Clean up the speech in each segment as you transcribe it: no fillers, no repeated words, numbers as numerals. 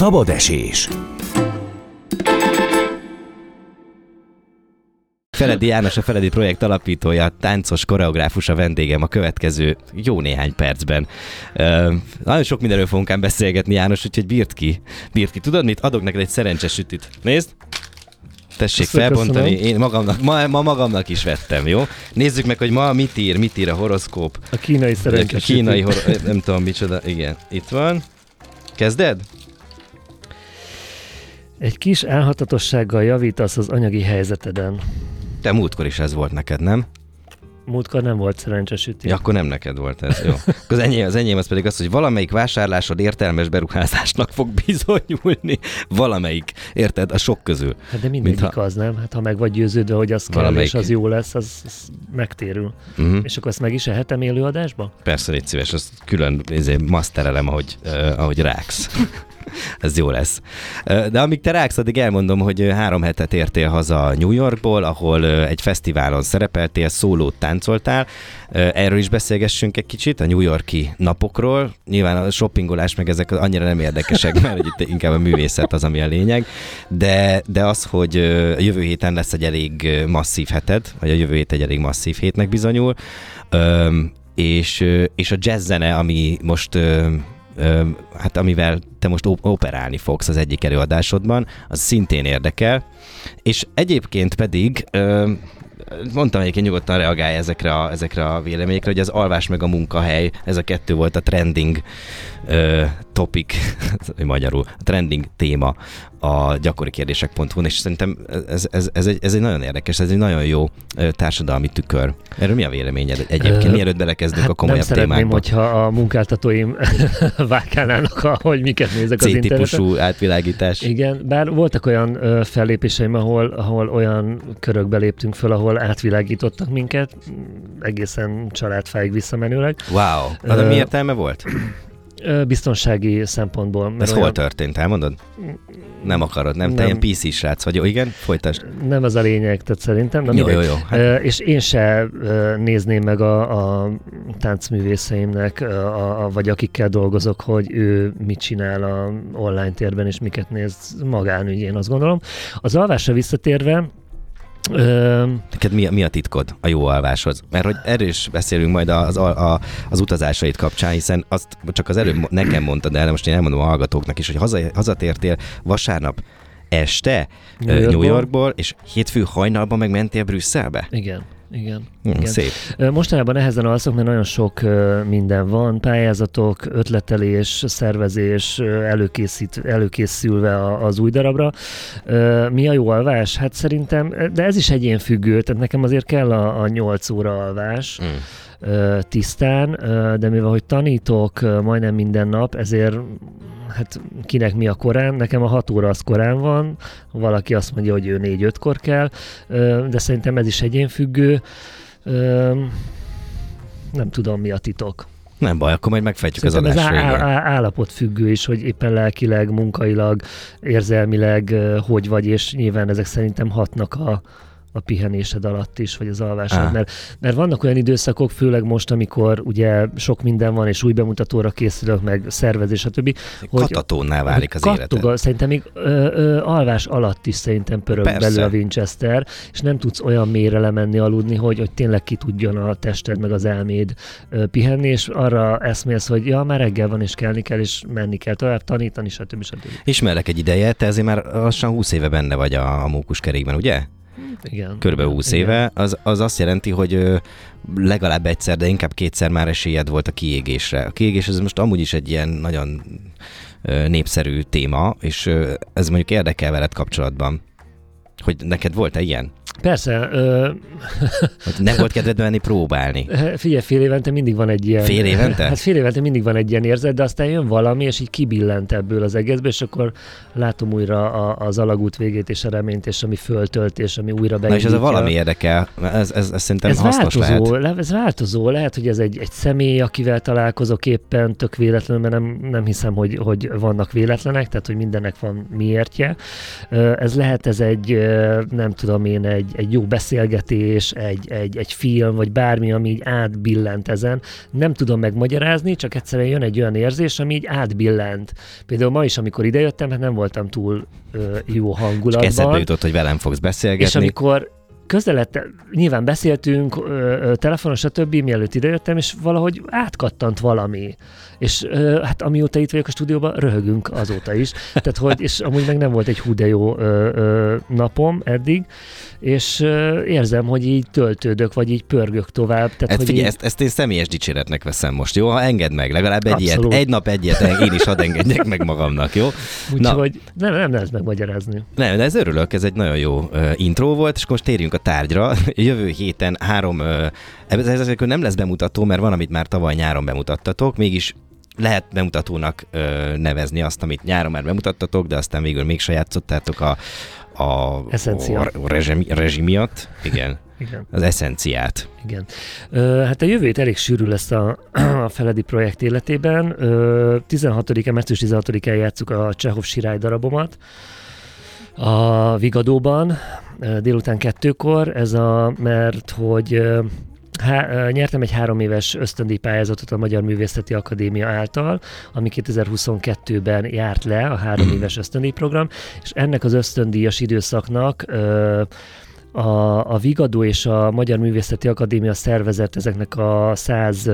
Szabadesés. Feledi János, a Feledi Projekt alapítója, táncos koreográfus a vendégem a következő jó néhány percben. Nagyon sok mindenről fogunk ám beszélgetni, János, úgyhogy bírd ki. Tudod mit? Adok neked egy szerencses sütit. Nézd! Tessék felbontani, én magamnak, ma magamnak is vettem, jó? Nézzük meg, hogy ma mit ír a horoszkóp. A kínai szerencses sütit. Nem tudom micsoda, igen. Itt van. Kezded? Egy kis álhatatossággal javítasz az anyagi helyzeteden. Te múltkor is ez volt neked, nem? Múltkor nem volt szerencsés üti. Ja, akkor nem neked volt ez, jó. Az enyém az pedig az, hogy valamelyik vásárlásod értelmes beruházásnak fog bizonyulni. Valamelyik, érted? A sok közül. Hát de mindegyik az, nem? Hát ha meg vagy győződve, hogy az valamelyik kell, és az jó lesz, az megtérül. Uh-huh. És akkor azt meg is ehetem élőadásba? Persze, légy szíves, azt külön maszterelem, ahogy ráksz. Ez jó lesz. De amíg te ráksz, addig elmondom, hogy 3 hetet értél haza New Yorkból, ahol egy fesztiválon szerepeltél, szólót táncoltál. Erről is beszélgessünk egy kicsit, a New Yorki napokról. Nyilván a shoppingolás meg ezek annyira nem érdekesek, mert itt inkább a művészet az, ami a lényeg. De az, hogy a jövő héten lesz egy elég masszív heted, vagy a jövő hét egy elég masszív hétnek bizonyul, és a jazz zene, ami most... hát amivel te most operálni fogsz az egyik előadásodban, az szintén érdekel, és egyébként pedig mondtam, egyébként nyugodtan reagálj ezekre a véleményekre, hogy az alvás meg a munkahely, ez a 2 volt a trending topic, magyarul, a trending téma a gyakorikérdések.hu-n, és szerintem ez egy nagyon érdekes, ez egy nagyon jó társadalmi tükör. Erről mi a véleményed egyébként? Mielőtt belekezdünk a komolyabb témákba. Nem szeretném, hogyha a munkáltatóim vágálnának, ahogy miket nézek az interneten. C-típusú átvilágítás. Igen, bár voltak olyan fellépéseim, ahol olyan körökbe léptünk föl, ahol átvilágítottak minket, egészen családfáig visszamenőleg. Wow, de mi értelme volt? Biztonsági szempontból. Ez hol történt, elmondod? Nem akarod, nem? Te ilyen PC srác vagy, igen? Folytasd. Nem az a lényeg, tehát szerintem. Na, jó. Hát... És én se nézném meg a táncművészeimnek, vagy akikkel dolgozok, hogy ő mit csinál a online térben, és miket néz magánügy, én azt gondolom. Az alvásra visszatérve, neked mi a titkod a jó alváshoz? Mert hogy erről is beszélünk majd az utazásait kapcsán, hiszen azt csak az előbb nekem mondtad el, de most én elmondom a hallgatóknak is, hogy hazatértél vasárnap este New Yorkból, és hétfő hajnalban megmentél Brüsszelbe? Igen. Szép. Mostanában nehezen alszok, mert nagyon sok minden van, pályázatok, ötletelés, szervezés, előkészülve az új darabra. Mi a jó alvás? Hát szerintem, de ez is egyénfüggő, tehát nekem azért kell a 8 óra alvás tisztán, de mivel, hogy tanítok majdnem minden nap, ezért hát kinek mi a korán, nekem a 6 óra az korán van, valaki azt mondja, hogy ő 4-5-kor kell, de szerintem ez is egyénfüggő, nem tudom, mi a titok. Nem baj, akkor majd megfejtjük az adás végén. Ez állapotfüggő is, hogy éppen lelkileg, munkailag, érzelmileg hogy vagy, és nyilván ezek szerintem hatnak a pihenésed alatt is, vagy az alvásod, mert vannak olyan időszakok, főleg most, amikor ugye sok minden van, és új bemutatóra készülök, meg szervezés, stb. Katatónná válik az életed. Szerintem még alvás alatt is szerintem pörög belül a Winchester, és nem tudsz olyan mélyre lemenni aludni, hogy tényleg ki tudjon a tested, meg az elméd pihenni, és arra eszmélsz, hogy ja, már reggel van, és kelni kell, és menni kell tovább, tanítani, stb. Ismerlek egy ideje, te azért már lassan 20 éve benne vagy a mókuskerékben, ugye? Igen. Körülbelül 20 éve, az azt jelenti, hogy legalább egyszer, de inkább 2-szer már esélyed volt a kiégésre. A kiégés ez most amúgy is egy ilyen nagyon népszerű téma, és ez mondjuk érdekel veled kapcsolatban, hogy neked volt-e ilyen? Persze. Nem volt kedved menni próbálni. Figyelj, fél évente mindig van egy ilyen... Fél évente? Hát fél évente mindig van egy ilyen érzet, de aztán jön valami, és így kibillent ebből az egészből, és akkor látom újra az alagút végét, és a reményt, és ami föltölt, és ami újra beindítja. Na és ez a valami érdekel, ez szerintem ez hasznos változó, lehet. Ez változó, lehet, hogy ez egy személy, akivel találkozok éppen, tök véletlenül, mert nem hiszem, hogy vannak véletlenek, tehát hogy mindennek van miértje. Ez lehet, ez egy, nem tudom én, egy jó beszélgetés, egy film, vagy bármi, ami így átbillent ezen. Nem tudom megmagyarázni, csak egyszerűen jön egy olyan érzés, ami így átbillent. Például ma is, amikor idejöttem, hát nem voltam túl jó hangulatban. És eszedbe jutott, hogy velem fogsz beszélgetni. És amikor közelette, nyilván beszéltünk, telefonon, stb. Mielőtt idejöttem, és valahogy átkattant valami. És hát amióta itt vagyok a stúdióban, röhögünk azóta is. Tehát, hogy, és amúgy meg nem volt egy hú de jó napom eddig, és érzem, hogy így töltődök, vagy így pörgök tovább. Tehát, hogy figyelj, így... ezt én személyes dicséretnek veszem most, jó? Ha engedd meg, legalább egy abszolút. Ilyet. Egy nap egy ilyet, én is hadd engedjek meg magamnak, jó? Úgyhogy nem lehet megmagyarázni. Nem, de ez örülök, ez egy nagyon jó intro volt, és most térjünk a tárgyra. Jövő héten 3... Ezekről nem lesz bemutató, mert van, amit már tavaly nyáron bemutattatok, mégis lehet bemutatónak nevezni azt, amit nyáron már bemutattatok, de aztán végül mégse játszottátok a rezsimiat. Igen. Igen. Az eszenciát. Igen. Hát a jövő hét elég sűrű lesz a Feledi projekt életében. 16-án, március 16-án játsszuk a Csehov Sirály darabomat a Vigadóban, délután 2-kor, mert hogy nyertem egy 3 éves ösztöndíj pályázatot a Magyar Művészeti Akadémia által, ami 2022-ben járt le, a 3 éves ösztöndíjprogram, és ennek az ösztöndíjas időszaknak a Vigadó és a Magyar Művészeti Akadémia szervezett ezeknek a 100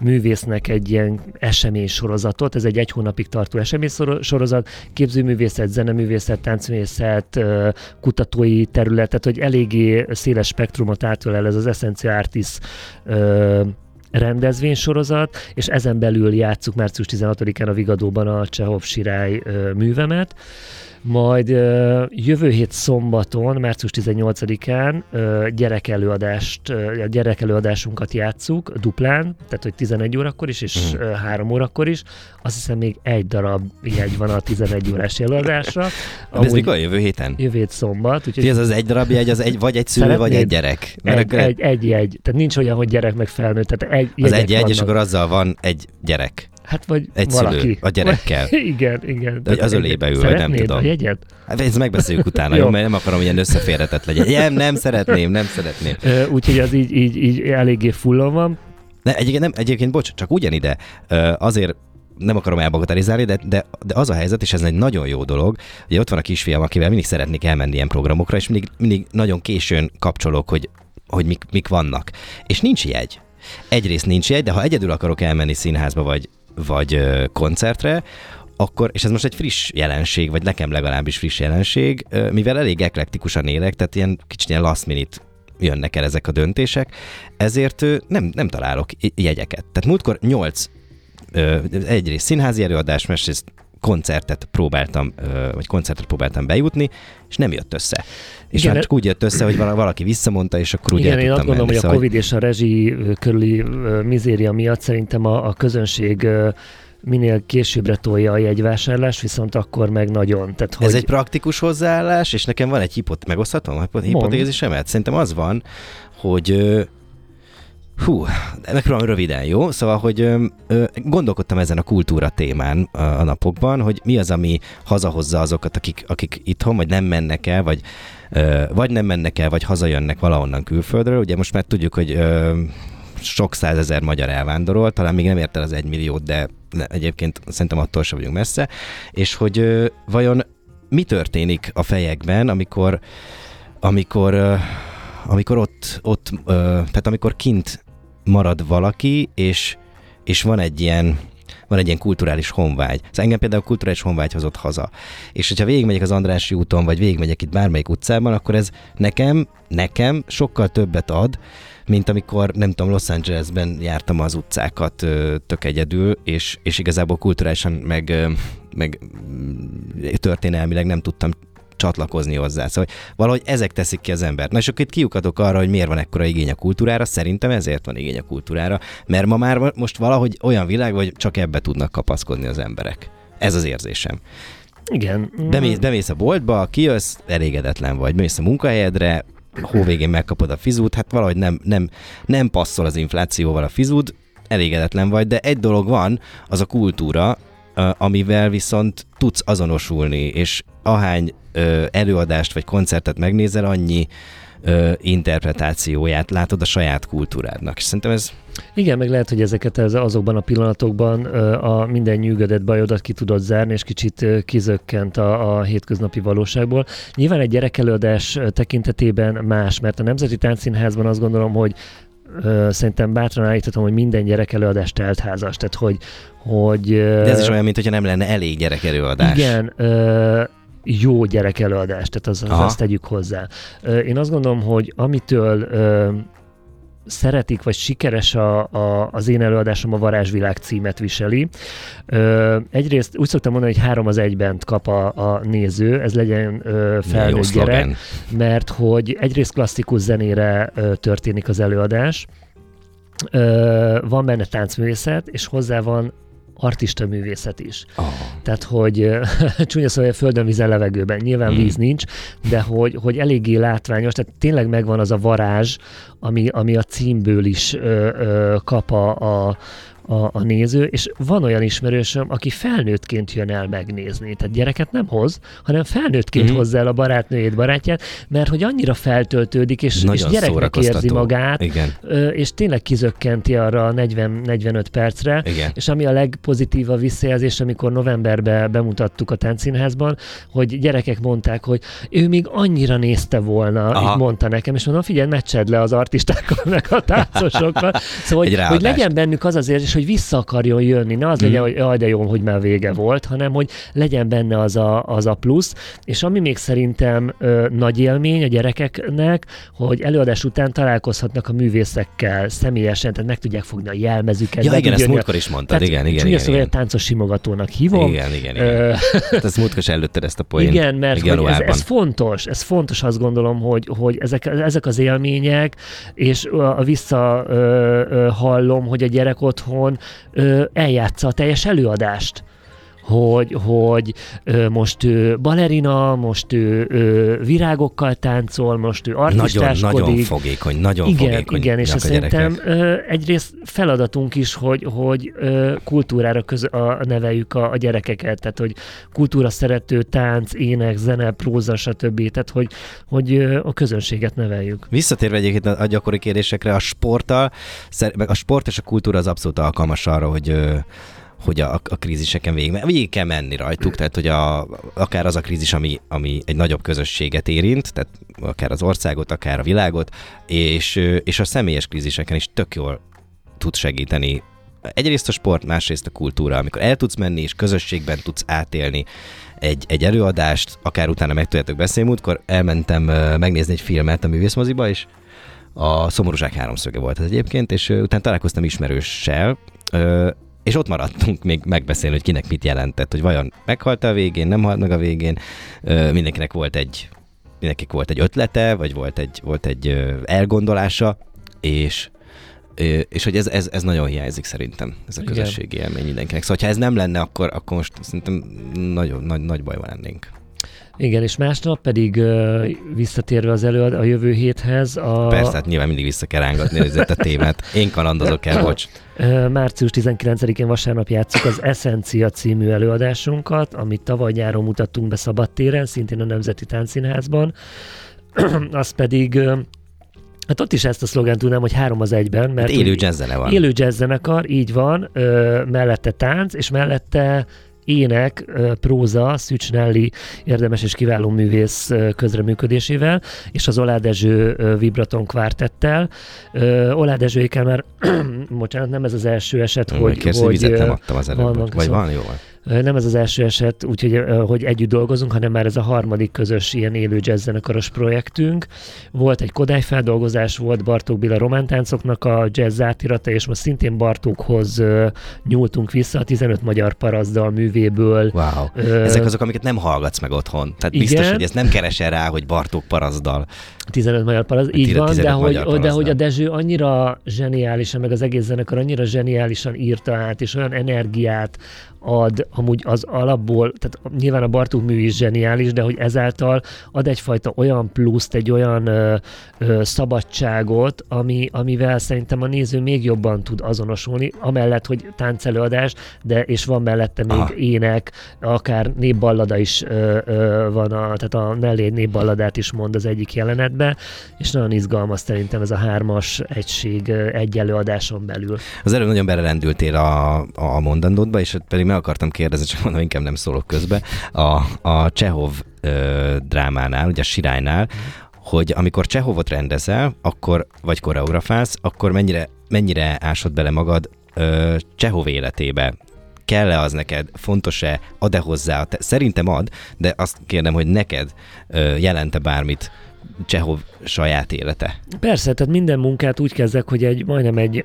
művésznek egy ilyen eseménysorozatot. Ez egy 1 hónapig tartó eseménysorozat, képzőművészet, zeneművészet, táncművészet, kutatói terület, tehát hogy eléggé széles spektrumot átölel ez az Essentia Artis rendezvénysorozat, és ezen belül játsszuk március 16-án a Vigadóban a Csehov Sirály művemet. Majd jövő hét szombaton, március 18-án gyerekelőadásunkat játsszuk duplán, tehát hogy 11 órakor is, és 3 órakor is. Azt hiszem még 1 darab jegy van a 11 órás előadásra. Ez mikor, jövő héten? Jövő hét szombat. Úgyhogy ez az 1 darab jegy, az vagy egy szülő, vagy egy gyerek? Egy jegy. Tehát nincs olyan, hogy gyerek meg felnőtt. Tehát az egy jegy, és akkor azzal van egy gyerek. Hát vagy egy valaki. Szülő, a gyerekkel. Igen. Hogy az ölébe ül, vagy nem tudom. Szeretnéd? Hát ezt megbeszéljük utána, jó, mert nem akarom, hogy ilyen összeférhetet legyen. Nem szeretném. Úgyhogy az így eléggé fullon van. Egyébként, bocs, csak ugyanide. Azért nem akarom elbagatelizálni, de az a helyzet, és ez egy nagyon jó dolog, hogy ott van a kisfiam, akivel mindig szeretnék elmenni ilyen programokra, és mindig nagyon későn kapcsolok, hogy mik vannak. És nincs jegy. Egyrészt nincs jegy, de ha egyedül akarok elmenni színházba, vagy koncertre, akkor, és ez most egy friss jelenség, vagy nekem legalábbis friss jelenség, mivel elég eklektikusan élek, tehát ilyen kicsit ilyen last minute jönnek el ezek a döntések, ezért nem találok jegyeket. Tehát múltkor 8 egyrészt színházi előadás, másrészt koncertet próbáltam bejutni, és nem jött össze. És igen, hát csak úgy jött össze, hogy valaki visszamondta, és akkor úgy el tudtam menni. Igen, én azt gondolom, hogy a Covid és a rezsi körüli mizéria miatt szerintem a közönség minél későbbre tolja a jegyvásárlás, viszont akkor meg nagyon. Tehát, hogy... Ez egy praktikus hozzáállás, és nekem van egy hipotézisemet. Szerintem az van, hogy... megpróbálom röviden, jó? Szóval, hogy gondolkodtam ezen a kultúra témán a napokban, hogy mi az, ami hazahozza azokat, akik itthon, vagy nem mennek el, vagy hazajönnek valahonnan külföldről. Ugye most már tudjuk, hogy sok 100 000 magyar elvándorol, talán még nem ért el az 1 milliót, de egyébként szerintem attól sem vagyunk messze, és hogy vajon mi történik a fejekben, amikor ott tehát amikor kint marad valaki, és van egy ilyen kulturális honvágy. Szóval engem például kulturális honvágy hozott haza. És hogyha végigmegyek az Andrássy úton, vagy végigmegyek itt bármelyik utcában, akkor ez nekem sokkal többet ad, mint amikor, nem tudom, Los Angelesben jártam az utcákat tök egyedül, és igazából kulturálisan meg történelmileg nem tudtam csatlakozni hozzá. Szóval valahogy ezek teszik ki az embert. Na és akkor itt kiukadok arra, hogy miért van ekkora igény a kultúrára. Szerintem ezért van igény a kultúrára, mert ma már most valahogy olyan világ, hogy csak ebbe tudnak kapaszkodni az emberek. Ez az érzésem. Igen. Bemész a boltba, kijössz, elégedetlen vagy. Bemész a munkahelyedre, hóvégén megkapod a fizút, hát valahogy nem passzol az inflációval a fizud, elégedetlen vagy, de egy dolog van, az a kultúra, amivel viszont tudsz azonosulni, és ahány előadást vagy koncertet megnézel, annyi interpretációját látod a saját kultúrádnak. És szerintem ez... Igen, meg lehet, hogy ezeket azokban a pillanatokban a minden nyűgödett bajodat ki tudod zárni, és kicsit kizökkent a hétköznapi valóságból. Nyilván egy gyerekelőadás tekintetében más, mert a Nemzeti Tánccszínházban azt gondolom, hogy szerintem bátran állíthatom, hogy minden gyerekelőadás teltházas, tehát hogy... De ez is olyan, mintha nem lenne elég gyerekelőadás. Igen, jó gyerekelőadás, tehát azt tegyük hozzá. Én azt gondolom, hogy amitől szeretik, vagy sikeres az én előadásom a Varázsvilág címet viseli. Egyrészt úgy szoktam mondani, hogy 3:1 kap a néző, ez legyen felnőtt gyerek, mert hogy egyrészt klasszikus zenére történik az előadás, van benne táncművészet, és hozzá van artista művészet is. Oh. Tehát, hogy csúnya szóval a földön, vízen, levegőben. Nyilván víz nincs, de hogy eléggé látványos, tehát tényleg megvan az a varázs, ami a címből is kap a néző, és van olyan ismerősöm, aki felnőttként jön el megnézni. Tehát gyereket nem hoz, hanem felnőttként hozza el a barátnőjét, barátját, mert hogy annyira feltöltődik, és gyereknek érzi magát, igen. És tényleg kizökkenti arra a 40-45 percre, igen. És ami a legpozitívabb visszajelzés, amikor novemberben bemutattuk a Táncszínházban, hogy gyerekek mondták, hogy ő még annyira nézte volna, aha. Így mondta nekem, és mondom, figyelj, meccsed le az artistákkal, meg a táncosokkal. Szóval, hogy legyen bennük az érzés, hogy vissza akarjon jönni. Ne az legyen, hogy jaj, de jó, hogy már vége volt, hanem hogy legyen benne az a plusz. És ami még szerintem nagy élmény a gyerekeknek, hogy előadás után találkozhatnak a művészekkel személyesen, tehát meg tudják fogni a jelmezüket. Ja, igen, ezt múltkor is mondtad. Tehát, igen. Szóval igen. Táncos simogatónak hívom. Igen. Hát ez múltkor is előtted ezt a poént. Igen, mert ez fontos, azt gondolom, hogy ezek az élmények, és visszahallom, hogy a gyerek otthon eljátsza a teljes előadást. Hogy most ő balerina, most ő virágokkal táncol, most ő artistaskodik. Nagyon fogékony, igen, és szerintem egyrészt feladatunk is, hogy kultúrára neveljük a gyerekeket, tehát hogy kultúra szerető, tánc, ének, zene, próza, stb. Tehát hogy a közönséget neveljük. Visszatérve egyébként a gyakori kérdésekre, a sporttal, meg a sport és a kultúra az abszolút alkalmas arra, hogy a kríziseken végig kell menni rajtuk, tehát hogy akár az a krízis, ami egy nagyobb közösséget érint, tehát akár az országot, akár a világot, és a személyes kríziseken is tök jól tud segíteni. Egyrészt a sport, másrészt a kultúra, amikor el tudsz menni, és közösségben tudsz átélni egy előadást, akár utána meg tudjátok beszélni. Múltkor elmentem megnézni egy filmet a művészmoziba, és a Szomorúság háromszöge volt ez egyébként, és utána találkoztam ismerőssel, és ott maradtunk még megbeszélni, hogy kinek mit jelentett, hogy vajon meghalt a végén, nem halt meg a végén, mindenkinek volt egy ötlete, vagy volt egy elgondolása, és hogy ez nagyon hiányzik szerintem, ez a közösségi élmény mindenkinek. Szóval, ha ez nem lenne, akkor most szerintem nagyon nagy bajban lennénk. Igen, és másnap pedig visszatérve a jövő héthez... Persze, hát nyilván mindig vissza kell rángatni a témát. Én kalandozok el, bocs. Március 19-én vasárnap játsszuk az Essentia című előadásunkat, amit tavaly nyáron mutattunk be szabadtéren, szintén a Nemzeti Tánccszínházban. Az pedig... Hát ott is ezt a szlogán tudnám, hogy 3:1, mert... Hát élő jazzzene van. Élő jazzzenekar, így van, mellette tánc, és mellette... ének, próza, Szűcs Nelly érdemes és kiváló művész közreműködésével, és az Oláh Dezső vibraton kvártettel. Oláh Dezsőékkel már bocsánat, nem ez az első eset, vizet nem adtam az előbb, vagy van, jó van. Nem ez az első eset, úgyhogy hogy együtt dolgozunk, hanem már ez a harmadik közös ilyen élő jazz-zenekaros projektünk. Volt egy Kodály feldolgozás, volt Bartók Béla romántáncoknak a jazz átirata, és most szintén Bartókhoz nyúltunk vissza a 15 magyar parazdal művéből. Wow. Ezek azok, amiket nem hallgatsz meg otthon. Tehát igen. Biztos, hogy ezt nem keresel rá, hogy Bartók parazdal. 15 magyar parazd, így van, de hogy a Dezső annyira zseniálisan, meg az egész zenekar annyira zseniálisan írta át, és olyan energiát ad amúgy az alapból, tehát nyilván a Bartók mű is zseniális, de hogy ezáltal ad egyfajta olyan pluszt, egy olyan szabadságot, amivel szerintem a néző még jobban tud azonosulni, amellett, hogy táncelőadás, de és van mellette még ének, akár népballada is van, tehát a Nelly népballadát is mond az egyik jelenetben, és nagyon izgalmas szerintem ez a hármas egység egy előadáson belül. Az előbb nagyon berelendültél a mondandódba, és pedig meg akartam kérdezni, csak mondom, inkább nem szólok közbe, a Csehov drámánál, ugye a Sirálynál, hogy amikor Csehovot rendezel, akkor, vagy koreografálsz, akkor mennyire ásod bele magad Csehov életébe? Kell-e az neked? Fontos-e? Ad-e hozzá? Szerintem ad, de azt kérdem, hogy neked jelente bármit Csehov saját élete? Persze, tehát minden munkát úgy kezdek, hogy majdnem egy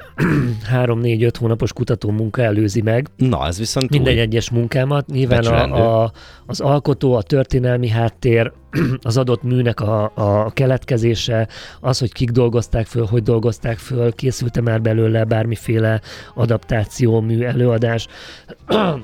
3-4-5 hónapos kutató munka előzi meg. Na, ez viszont minden egyes munkámat. Nyilván az alkotó, a történelmi háttér, az adott műnek a keletkezése, az, hogy kik dolgozták föl, hogy dolgozták föl, készült-e már belőle bármiféle adaptáció, mű, előadás.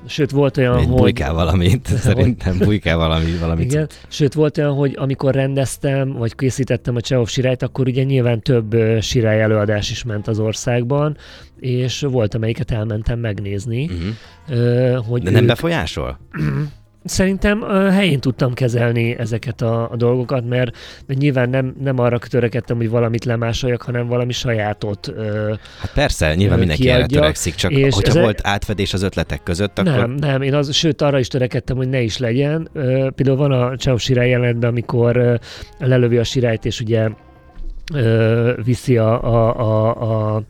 Sőt, volt olyan, hogy... Bujkál valamit, szerintem bujkál valamit. Igen. Sőt, volt olyan, hogy amikor rendeztem, vagy készítettem a Csehov Sirályt, akkor ugye nyilván több Sirály előadás is ment az országban, és volt, amelyiket elmentem megnézni. Uh-huh. Hogy de nem befolyásol? Szerintem helyén tudtam kezelni ezeket a dolgokat, mert nyilván nem arra törekedtem, hogy valamit lemásoljak, hanem valami sajátot hát persze, nyilván mindenki erre törekszik, csak és hogyha volt átfedés az ötletek között, akkor... Nem, én sőt arra is törekedtem, hogy ne is legyen. Például van a Csehov Sirály jelenetben, amikor lelövi a sirályt, és ugye viszi a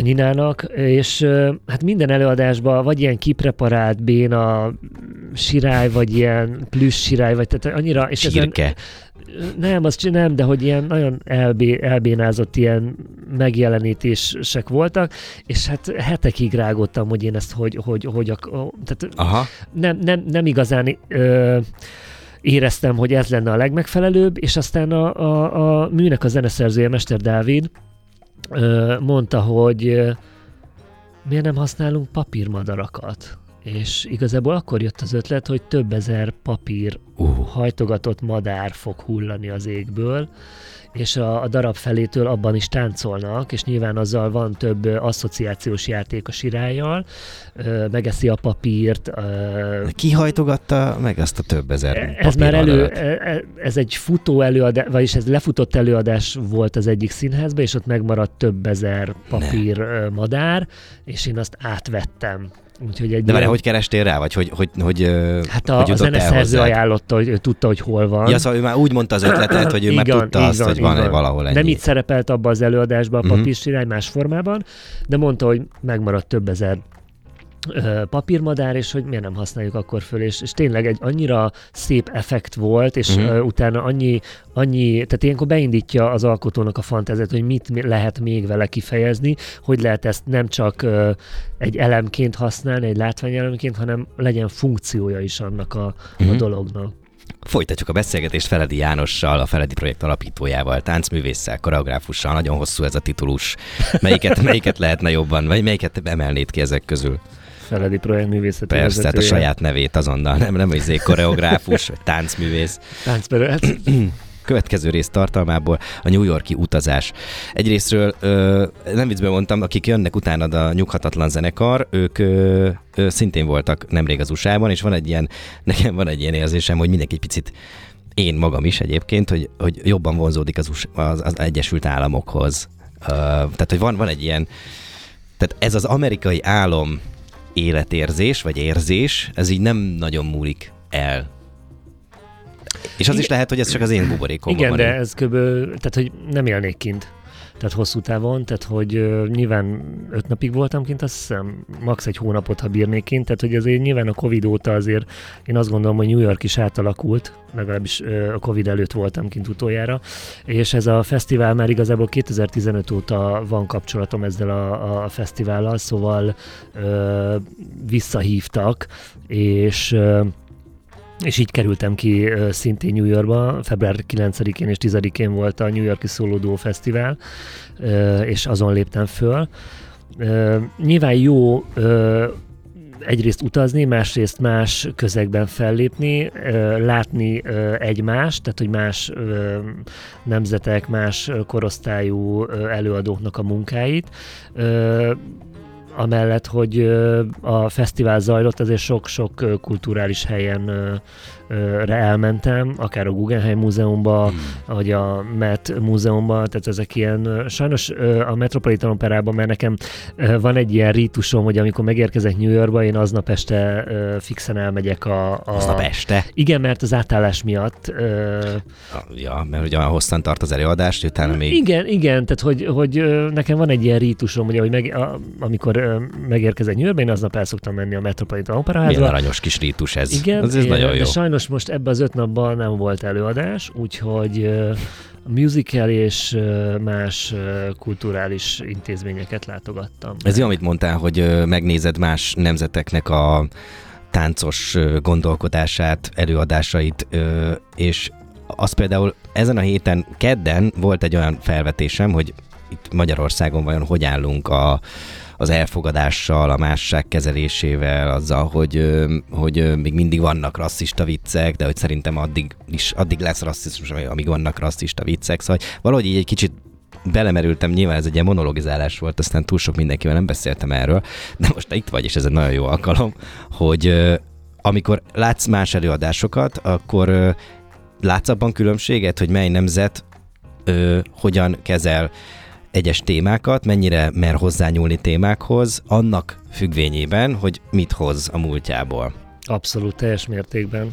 nyinának, és hát minden előadásban vagy ilyen kipreparált béna sirály, vagy ilyen plüss sirály, vagy tehát annyira... És csirke. Nem, de hogy ilyen nagyon elbénázott ilyen megjelenítések voltak, és hát hetekig rágódtam, hogy én ezt nem igazán... éreztem, hogy ez lenne a legmegfelelőbb, és aztán a műnek a zeneszerzője, Mester Dávid, mondta, hogy miért nem használunk papírmadarakat. És igazából akkor jött az ötlet, hogy több ezer papír hajtogatott madár fog hullani az égből, és a darab felétől abban is táncolnak, és nyilván azzal van több asszociációs játék a sirállyal, megeszi a papírt. Ki hajtogatta meg azt a több ezer papírmadarat? Ez egy futó előadás, vagyis ez lefutott előadás volt az egyik színházban, és ott megmaradt több ezer papírmadár, és én azt átvettem. Úgyhogy de várjál, hogy kerestél rá? Vagy hogy a zeneszerző ajánlotta, hogy tudta, hogy hol van. Ja, szóval ő már úgy mondta az ötletet, hogy ő már tudta azt, hogy van valahol ennyi. Nem itt szerepelt abban az előadásban a papírsirály más formában, de mondta, hogy megmaradt több ezer papírmadár, és hogy miért nem használjuk akkor föl, és tényleg egy annyira szép effekt volt, és utána annyi, tehát ilyenkor beindítja az alkotónak a fantáziát, hogy mit lehet még vele kifejezni, hogy lehet ezt nem csak egy elemként használni, egy látványelemként, hanem legyen funkciója is annak a dolognak. Folytatjuk a beszélgetést Feledi Jánossal, a Feledi Projekt alapítójával, táncművésszel, koreográfussal. Nagyon hosszú ez a titulus. Melyiket lehetne jobban, vagy melyiket emelnéd ki ezek közül? Feledi Projekt művészeti vezetője. Persze, tehát a saját nevét azonnal. Nem izé koreográfus, vagy táncművész. Táncművész. Következő rész tartalmából a New Yorki utazás. Egyrésztről, nem viccben mondtam, akik jönnek utánad a Nyughatatlan zenekar, ők szintén voltak nemrég az USA-ban, és nekem van egy ilyen érzésem, hogy mindenki egy picit, én magam is egyébként, hogy jobban vonzódik az Egyesült Államokhoz. Tehát, hogy van egy ilyen, tehát ez az amerikai álom életérzés, vagy érzés, ez így nem nagyon múlik el. És az is lehet, hogy ez csak az én buborékomban van. Igen, de ez tehát hogy nem élnék kint. Tehát hosszú távon, tehát hogy nyilván 5 napig voltam kint, azt hiszem, max. 1 hónapot, ha bírnék kint, tehát hogy azért nyilván a Covid óta azért én azt gondolom, hogy New York is átalakult, legalábbis a Covid előtt voltam kint utoljára, és ez a fesztivál már igazából 2015 óta van kapcsolatom ezzel a fesztivállal, szóval visszahívtak, és így kerültem ki szintén New Yorkba, február 9-én és 10-én volt a New Yorki Szólódó Fesztivál, és azon léptem föl. Nyilván jó egyrészt utazni, másrészt más közegben fellépni, látni egymást, tehát hogy más nemzetek, más korosztályú előadóknak a munkáit. Amellett, hogy a fesztivál zajlott, azért sok-sok kulturális helyen elmentem, akár a Guggenheim múzeumban, vagy a MET múzeumban, tehát ezek ilyen, sajnos a Metropolitan Operában, mert nekem van egy ilyen rítusom, hogy amikor megérkezek New Yorkba, én aznap este fixen elmegyek Aznap este? Igen, mert az átállás miatt. Ja, mert ugye hosszan tart az előadást, utána még... Igen, tehát hogy nekem van egy ilyen rítusom, ugye, hogy amikor megérkezek New Yorkba, én aznap el szoktam menni a Metropolitan Operaházba. Milyen aranyos kis rítus ez. Igen, ez nagyon jó. Sajnos most ebben az 5 napban nem volt előadás, úgyhogy a musical és más kulturális intézményeket látogattam. Ez jó, amit mondtál, hogy megnézed más nemzeteknek a táncos gondolkodását, előadásait, és az például ezen a héten, kedden volt egy olyan felvetésem, hogy itt Magyarországon vajon hogy állunk az elfogadással, a másság kezelésével, azzal, hogy még mindig vannak rasszista viccek, de hogy szerintem addig lesz rasszizmus, amíg vannak rasszista viccek. Szóval valahogy így egy kicsit belemerültem, nyilván ez egy ilyen monologizálás volt, aztán túl sok mindenkivel nem beszéltem erről, de most itt vagy, és ez egy nagyon jó alkalom, hogy amikor látsz más előadásokat, akkor látsz abban különbséget, hogy mely nemzet hogyan kezel egyes témákat, mennyire mer hozzányúlni témákhoz, annak függvényében, hogy mit hoz a múltjából. Abszolút, teljes mértékben.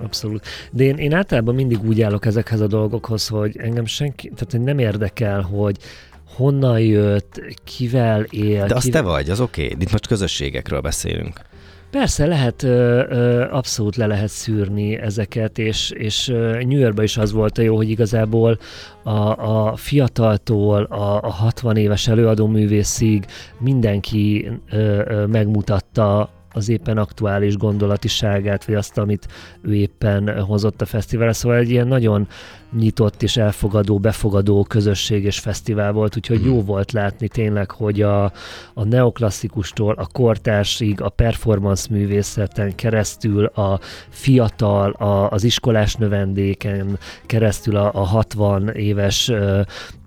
Abszolút. De én általában mindig úgy állok ezekhez a dolgokhoz, hogy engem senki, tehát nem érdekel, hogy honnan jött, kivel él. De az te vagy, az oké. Itt most közösségekről beszélünk. Persze, abszolút le lehet szűrni ezeket, és New Yorkban is az volt a jó, hogy igazából a fiataltól a 60 éves előadóművészig mindenki megmutatta az éppen aktuális gondolatiságát, vagy azt, amit ő éppen hozott a fesztiválra. Szóval egy ilyen nagyon nyitott és elfogadó, befogadó közösség és fesztivál volt, úgyhogy jó volt látni tényleg, hogy a neoklasszikustól a kortársig, a performance művészeten keresztül, a fiatal, az iskolás növendéken keresztül, a 60 éves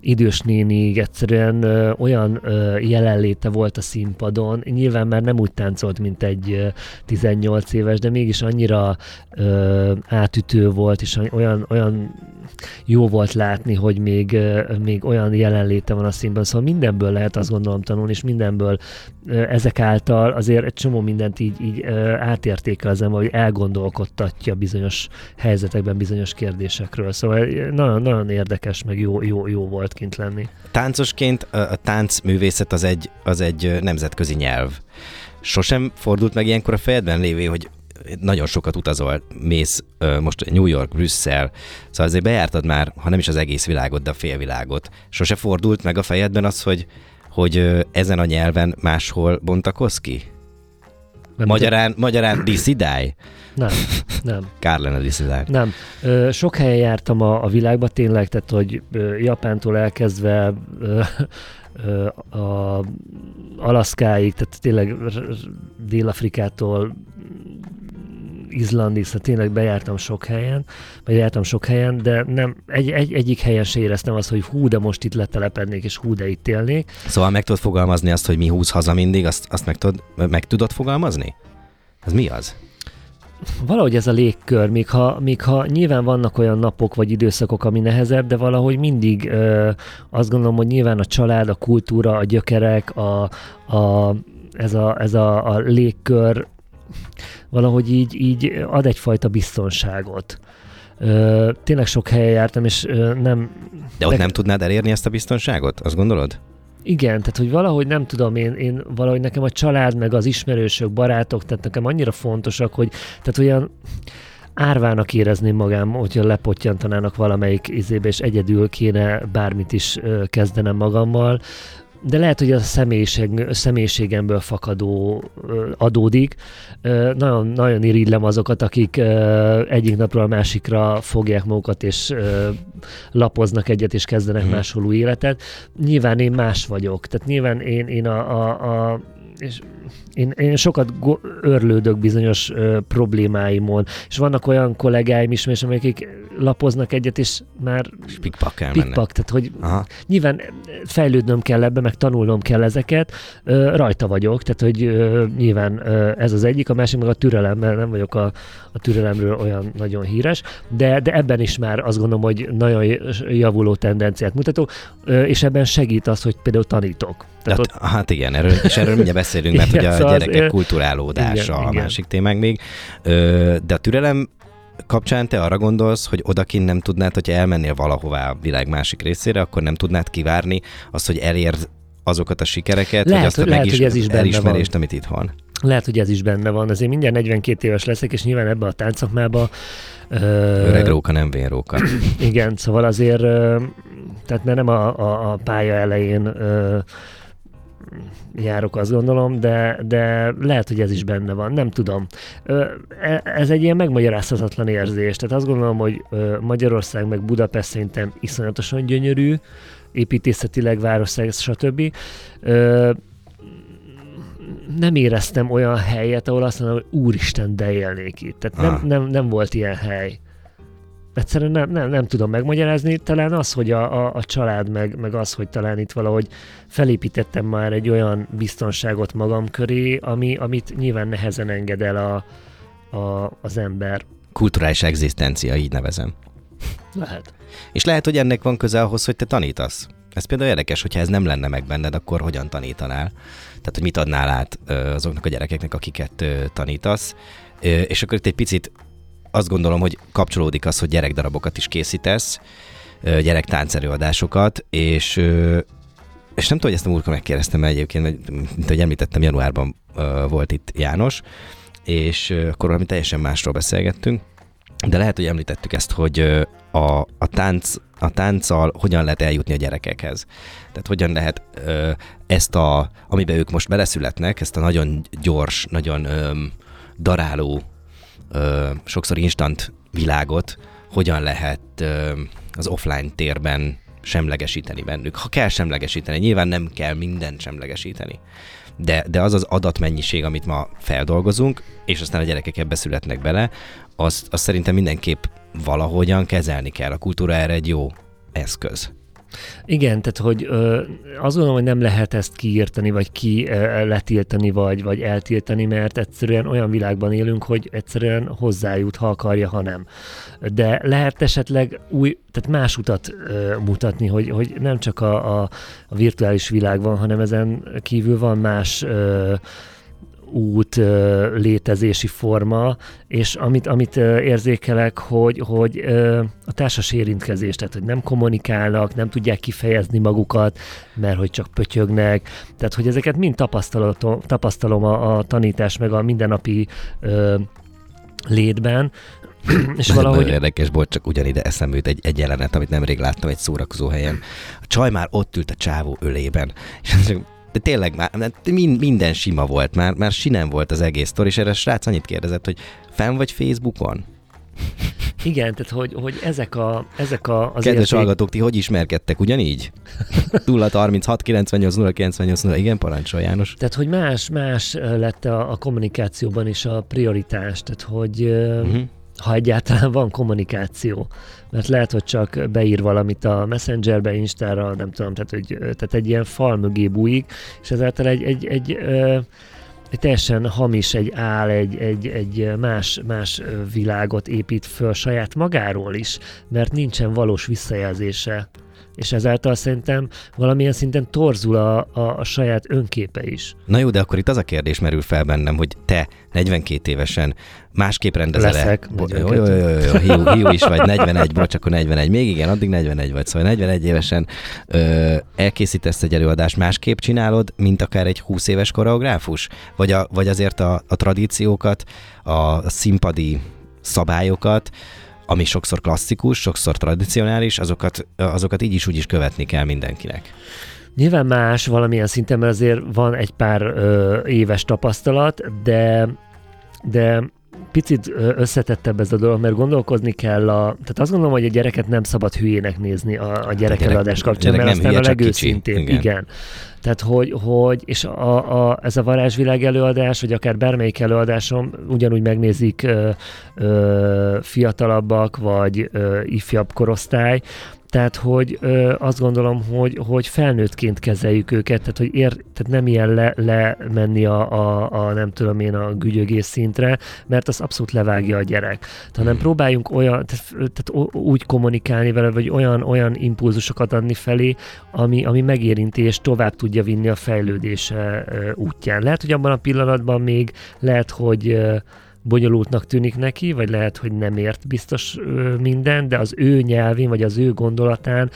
idős nénig egyszerűen olyan jelenléte volt a színpadon. Nyilván már nem úgy táncolt, mint egy 18 éves, de mégis annyira átütő volt, és olyan jó volt látni, hogy még olyan jelenléte van a színben, szóval mindenből lehet azt gondolom tanulni, és mindenből ezek által azért egy csomó mindent így átértékel az ember, hogy elgondolkodtatja bizonyos helyzetekben bizonyos kérdésekről. Szóval nagyon-nagyon érdekes, meg jó volt kint lenni. Táncosként a táncművészet az egy nemzetközi nyelv. Sosem fordult meg ilyenkor a fejedben lévő, hogy nagyon sokat utazol, mész most New York, Brüsszel, szóval azért bejártad már, ha nem is az egész világot, de a félvilágot. Sose fordult meg a fejedben az, hogy ezen a nyelven máshol bontakoz ki? Magyarán diszidáj? Nem. Kár lenne diszidáj. Nem. Sok helyen jártam a világban tényleg, tehát hogy Japántól elkezdve... Alaszkáig, tehát tényleg Dél-Afrikától Izlandig, szóval tényleg jártam sok helyen, de nem, egyik helyen se éreztem azt, hogy hú, de most itt letelepednék, és hú, de itt élnék. Szóval meg tudod fogalmazni azt, hogy mi húz haza mindig, azt meg tudod fogalmazni? Ez mi az? Valahogy ez a légkör, még ha nyilván vannak olyan napok vagy időszakok, ami nehezebb, de valahogy mindig azt gondolom, hogy nyilván a család, a kultúra, a gyökerek, ez a légkör valahogy így ad egyfajta biztonságot. Tényleg sok helyen jártam, és nem... De ott nem tudnád elérni ezt a biztonságot? Azt gondolod? Igen, tehát hogy valahogy nem tudom, én valahogy nekem a család, meg az ismerősök, barátok, tehát nekem annyira fontosak, hogy tehát olyan árvának érezném magam, hogyha lepottyantanának valamelyik izébe, és egyedül kéne bármit is kezdenem magammal. de lehet, hogy a személyiségemből fakadó adódik. Nagyon, nagyon irigylem azokat, akik egyik napról a másikra fogják magukat, és lapoznak egyet, és kezdenek máshol új életet. Nyilván én más vagyok. Tehát nyilván én sokat örlődök bizonyos problémáimon, és vannak olyan kollégáim is, amelyek lapoznak egyet, és már pikpak, tehát hogy aha. Nyilván fejlődnöm kell ebbe, meg tanulnom kell ezeket, rajta vagyok, tehát hogy nyilván ez az egyik, a másik meg a türelem, mert nem vagyok a türelemről olyan nagyon híres, de ebben is már azt gondolom, hogy nagyon javuló tendenciát mutatok, és ebben segít az, hogy például tanítok. Tehát hát igen, erről mindjárt beszélünk, mert igen, ugye szóval a gyerekek kulturálódása igen, a másik témák még, de a türelem kapcsán te arra gondolsz, hogy odakint nem tudnád, hogyha elmennél valahová a világ másik részére, akkor nem tudnád kivárni azt, hogy elérd azokat a sikereket, lehet, vagy azt a elismerést, amit itthon. Lehet, hogy ez is benne van. Azért mindjárt 42 éves leszek, és nyilván ebben a táncszakmában... Öreg róka, nem vén róka. Igen, szóval azért, tehát nem a pálya elején... járok, azt gondolom, de lehet, hogy ez is benne van, nem tudom. Ez egy ilyen megmagyarázhatatlan érzés, tehát azt gondolom, hogy Magyarország meg Budapest szerintem iszonyatosan gyönyörű, építészetileg, városság, stb. Nem éreztem olyan helyet, ahol azt mondom, hogy úristen, de élnék itt. Tehát nem volt ilyen hely. Egyszerűen nem tudom megmagyarázni, talán az, hogy a család, meg az, hogy talán itt valahogy felépítettem már egy olyan biztonságot magam köré, amit nyilván nehezen enged el az ember. Kulturális egzisztencia, így nevezem. Lehet. És lehet, hogy ennek van köze ahhoz, hogy te tanítasz. Ez például érdekes, hogyha ez nem lenne meg benned, akkor hogyan tanítanál? Tehát, hogy mit adnál át azoknak a gyerekeknek, akiket tanítasz? És akkor itt egy picit azt gondolom, hogy kapcsolódik az, hogy gyerekdarabokat is készítesz, gyerektáncerőadásokat, és nem tudom, hogy ezt a múltkor megkérdeztem egyébként, mint ahogy említettem, januárban volt itt János, és akkor valami teljesen másról beszélgettünk, de lehet, hogy említettük ezt, hogy a tánccal hogyan lehet eljutni a gyerekekhez. Tehát hogyan lehet ezt amiben ők most beleszületnek, ezt a nagyon gyors, nagyon daráló, sokszor instant világot hogyan lehet az offline térben semlegesíteni bennük. Ha kell semlegesíteni, nyilván nem kell mindent semlegesíteni, de az az adatmennyiség, amit ma feldolgozunk, és aztán a gyerekek ebbe születnek bele, azt szerintem mindenképp valahogyan kezelni kell. A kultúra erre egy jó eszköz. Igen, tehát hogy azt gondolom, hogy nem lehet ezt kiírtani, vagy letiltani, vagy eltiltani, mert egyszerűen olyan világban élünk, hogy egyszerűen hozzájut, ha akarja, ha nem. De lehet esetleg tehát más utat mutatni, hogy nem csak a virtuális világ van, hanem ezen kívül van más út, létezési forma, és amit érzékelek, hogy a társas érintkezés, tehát hogy nem kommunikálnak, nem tudják kifejezni magukat, mert hogy csak pötyögnek, tehát hogy ezeket mind tapasztalom a tanítás meg a mindennapi létben. És valahogy... Érdekes, bocs, csak ugyanide eszembe jut egy jelenet, amit nemrég láttam egy szórakozó helyen. A csaj már ott ült a csávó ölében, és de tényleg már minden sima volt, már sinem volt az egész sztori, és erre a srác annyit kérdezett, hogy fenn vagy Facebookon? Igen, tehát hogy ezek a... Kedves hallgatók, ti hogy ismerkedtek? Ugyanígy? 0-36-98-098-0, igen, parancsol János. Tehát, hogy más lett a kommunikációban is a prioritás, tehát, hogy... ha egyáltalán van kommunikáció, mert lehet, hogy csak beír valamit a Messengerbe, Instára, nem tudom, tehát egy ilyen fal mögé bújik, és ezáltal egy teljesen hamis, egy áll, egy más világot épít föl saját magáról is, mert nincsen valós visszajelzése, és ezáltal szerintem valamilyen szinten torzul a saját önképe is. Na jó, de akkor itt az a kérdés merül fel bennem, hogy te 42 évesen másképp rendezel leszek, el. Jó, hiú is vagy, 41, bocs, akkor 41. Még igen, addig 41 vagy, szóval 41 évesen elkészítesz egy előadást, másképp csinálod, mint akár egy 20 éves koreográfus? Vagy azért a tradíciókat, a színpadi szabályokat, ami sokszor klasszikus, sokszor tradicionális, azokat így is úgy is követni kell mindenkinek. Nyilván más valamilyen szinten, mert azért van egy pár éves tapasztalat, de picit összetettebb ez a dolog, mert gondolkozni kell tehát azt gondolom, hogy a gyereket nem szabad hülyének nézni a gyerekelőadás kapcsán, mert aztán hülye, a legőszintén. Igen. Tehát, hogy és ez a Varázsvilág előadás, vagy akár bármelyik előadásom ugyanúgy megnézik fiatalabbak, vagy ifjabb korosztály. Tehát, hogy azt gondolom, hogy felnőttként kezeljük őket, tehát, hogy tehát nem ilyen lemenni a nem tudom én a gügyögés szintre, mert az abszolút levágja a gyerek. Tehát, hanem próbáljunk olyan, tehát úgy kommunikálni vele, vagy olyan impulzusokat adni felé, ami megérinti és tovább tudja vinni a fejlődése útján. Lehet, hogy abban a pillanatban még lehet, hogy bonyolultnak tűnik neki, vagy lehet, hogy nem ért biztos minden, de az ő nyelvén, vagy az ő gondolatán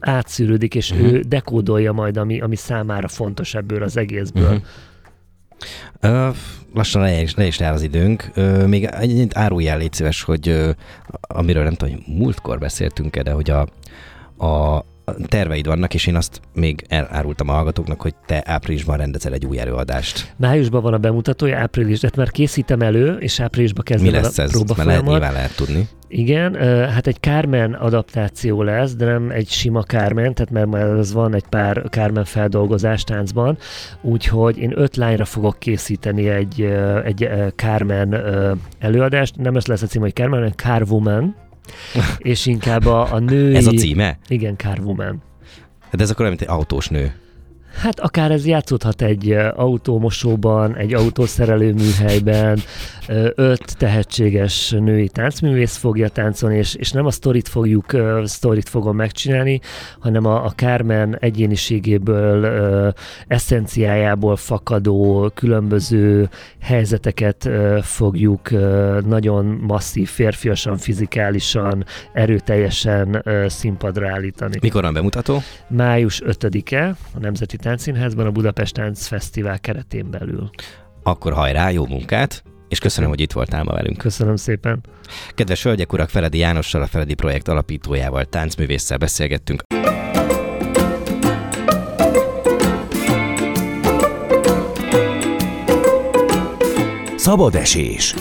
átszűrődik, és ő dekódolja majd, ami számára fontos ebből az egészből. Lassan le is jár az időnk. Még egyébként áruljál, légy szíves, hogy amiről nem tudom, múltkor beszéltünk-e, de hogy a terveid vannak, és én azt még elárultam a hallgatóknak, hogy te áprilisban rendezel egy új előadást. Májusban van a bemutatója, áprilisban, már készítem elő, és áprilisban kezdem a próbafolyamat. Mi lesz ez? Nyilván lehet tudni. Igen, hát egy Carmen adaptáció lesz, de nem egy sima Carmen, tehát mert már az van egy pár Carmen feldolgozás táncban, úgyhogy én 5 lányra fogok készíteni egy Carmen előadást, nem ez lesz a cím, hogy Carmen, hanem Carwoman, és inkább a női... Ez a címe? Igen, Carwoman. Hát ez akkor olyan, mint egy autós nő. Hát akár ez játszódhat egy autómosóban, egy autószerelőműhelyben, 5 tehetséges női táncművész fogja táncolni, és nem a sztorit fogom megcsinálni, hanem a Carmen egyéniségéből, eszenciájából fakadó különböző helyzeteket fogjuk nagyon masszív, férfiasan, fizikálisan, erőteljesen színpadra állítani. Mikor van bemutató? Május 5-e, a Nemzeti Tánccszínházban, a Budapest Tánc Fesztivál keretén belül. Akkor hajrá, jó munkát, és köszönöm, hogy itt voltál ma velünk. Köszönöm szépen. Kedves hölgyek, urak, Feledi Jánossal, a Feledi Projekt alapítójával, táncművésszel beszélgettünk. Szabadesés.